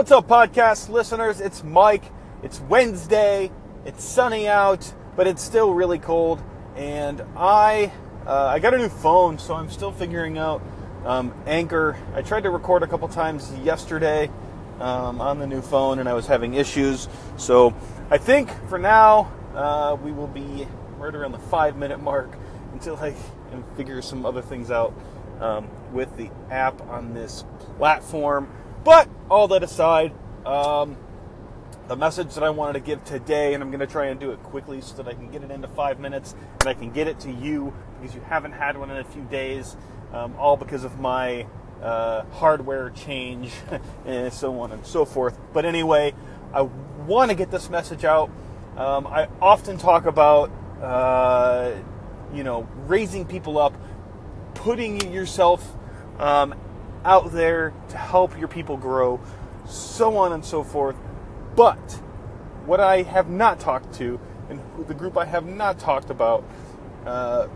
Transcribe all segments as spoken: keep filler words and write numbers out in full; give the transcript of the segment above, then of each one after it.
What's up, podcast listeners? It's Mike. It's Wednesday. It's sunny out, but it's still really cold. And I uh, I got a new phone, so I'm still figuring out um, Anchor. I tried to record a couple times yesterday um, on the new phone, and I was having issues. So I think for now uh, we will be right around the five-minute mark until I can figure some other things out um, with the app on this platform. But all that aside, um, the message that I wanted to give today, and I'm going to try and do it quickly so that I can get it into five minutes and I can get it to you because you haven't had one in a few days, um, all because of my uh, hardware change and so on and so forth. But anyway, I want to get this message out. Um, I often talk about, uh, you know, raising people up, putting yourself um out there to help your people grow, so on and so forth. But what I have not talked to, and the group I have not talked about uh,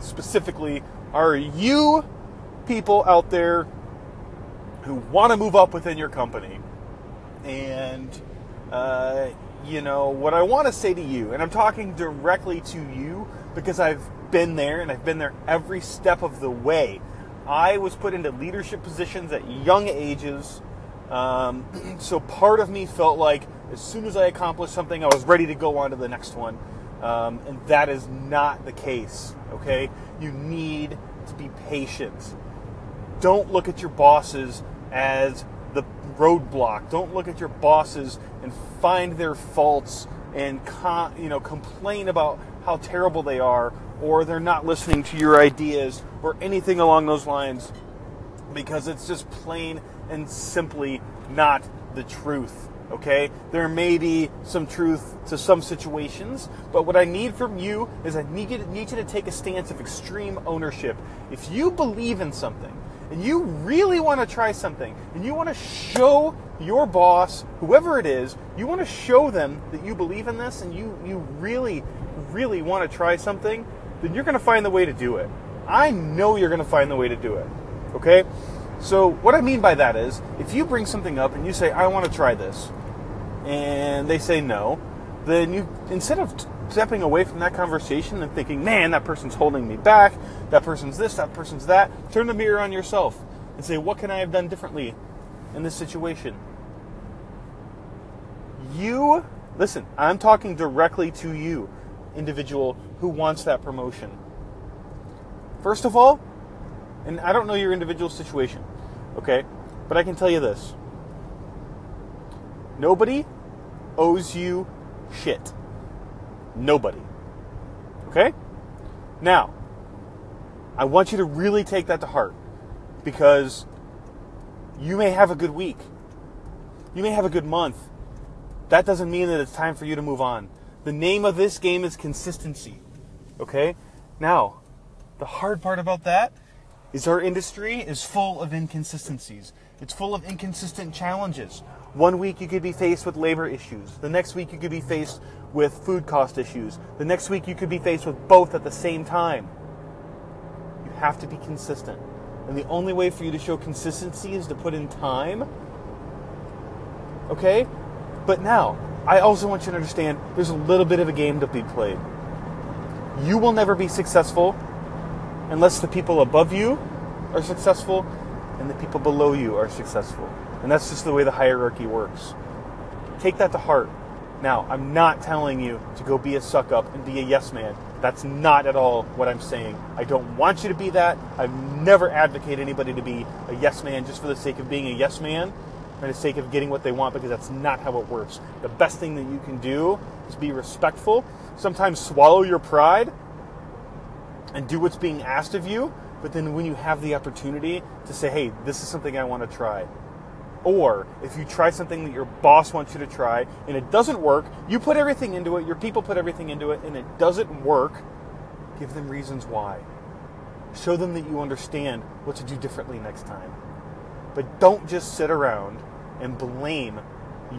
specifically, are you people out there who want to move up within your company. And, uh, you know, what I want to say to you, and I'm talking directly to you because I've been there, and I've been there every step of the way. I was put into leadership positions at young ages, um, so part of me felt like as soon as I accomplished something, I was ready to go on to the next one, um, and that is not the case, okay? You need to be patient. Don't look at your bosses as the roadblock. Don't look at your bosses and find their faults and con- you know, complain about how terrible they are or they're not listening to your ideas or anything along those lines, because it's just plain and simply not the truth, okay? There may be some truth to some situations, but what I need from you is I need you to, need you to take a stance of extreme ownership. If you believe in something and you really want to try something and you want to show your boss, whoever it is, you want to show them that you believe in this and you, you really, really want to try something, then you're going to find the way to do it. I know you're going to find the way to do it, okay? So what I mean by that is, if you bring something up and you say, I want to try this, and they say no, then you, instead of stepping away from that conversation and thinking, man, that person's holding me back, that person's this, that person's that, turn the mirror on yourself and say, what can I have done differently in this situation? You, listen, I'm talking directly to you, individual who wants that promotion. First of all, and I don't know your individual situation, okay, but I can tell you this. Nobody owes you shit. Nobody. Okay? Now, I want you to really take that to heart, because you may have a good week. You may have a good month. That doesn't mean that it's time for you to move on. The name of this game is consistency. Okay? Now, the hard part about that is our industry is full of inconsistencies. It's full of inconsistent challenges. One week you could be faced with labor issues. The next week you could be faced with food cost issues. The next week you could be faced with both at the same time. You have to be consistent. And the only way for you to show consistency is to put in time. Okay? But now, I also want you to understand there's a little bit of a game to be played. You will never be successful unless the people above you are successful and the people below you are successful. And that's just the way the hierarchy works. Take that to heart. Now, I'm not telling you to go be a suck-up and be a yes man. That's not at all what I'm saying. I don't want you to be that. I've never advocated anybody to be a yes man just for the sake of being a yes man or the sake of getting what they want, because that's not how it works. The best thing that you can do is be respectful. Sometimes swallow your pride and do what's being asked of you, but then when you have the opportunity to say, hey, this is something I want to try. Or if you try something that your boss wants you to try and it doesn't work, you put everything into it, your people put everything into it, and it doesn't work, give them reasons why. Show them that you understand what to do differently next time. But don't just sit around and blame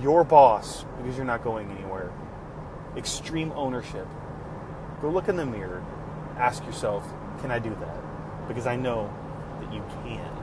your boss because you're not going anywhere. Extreme ownership. Go look in the mirror. Ask yourself, can I do that? Because I know that you can.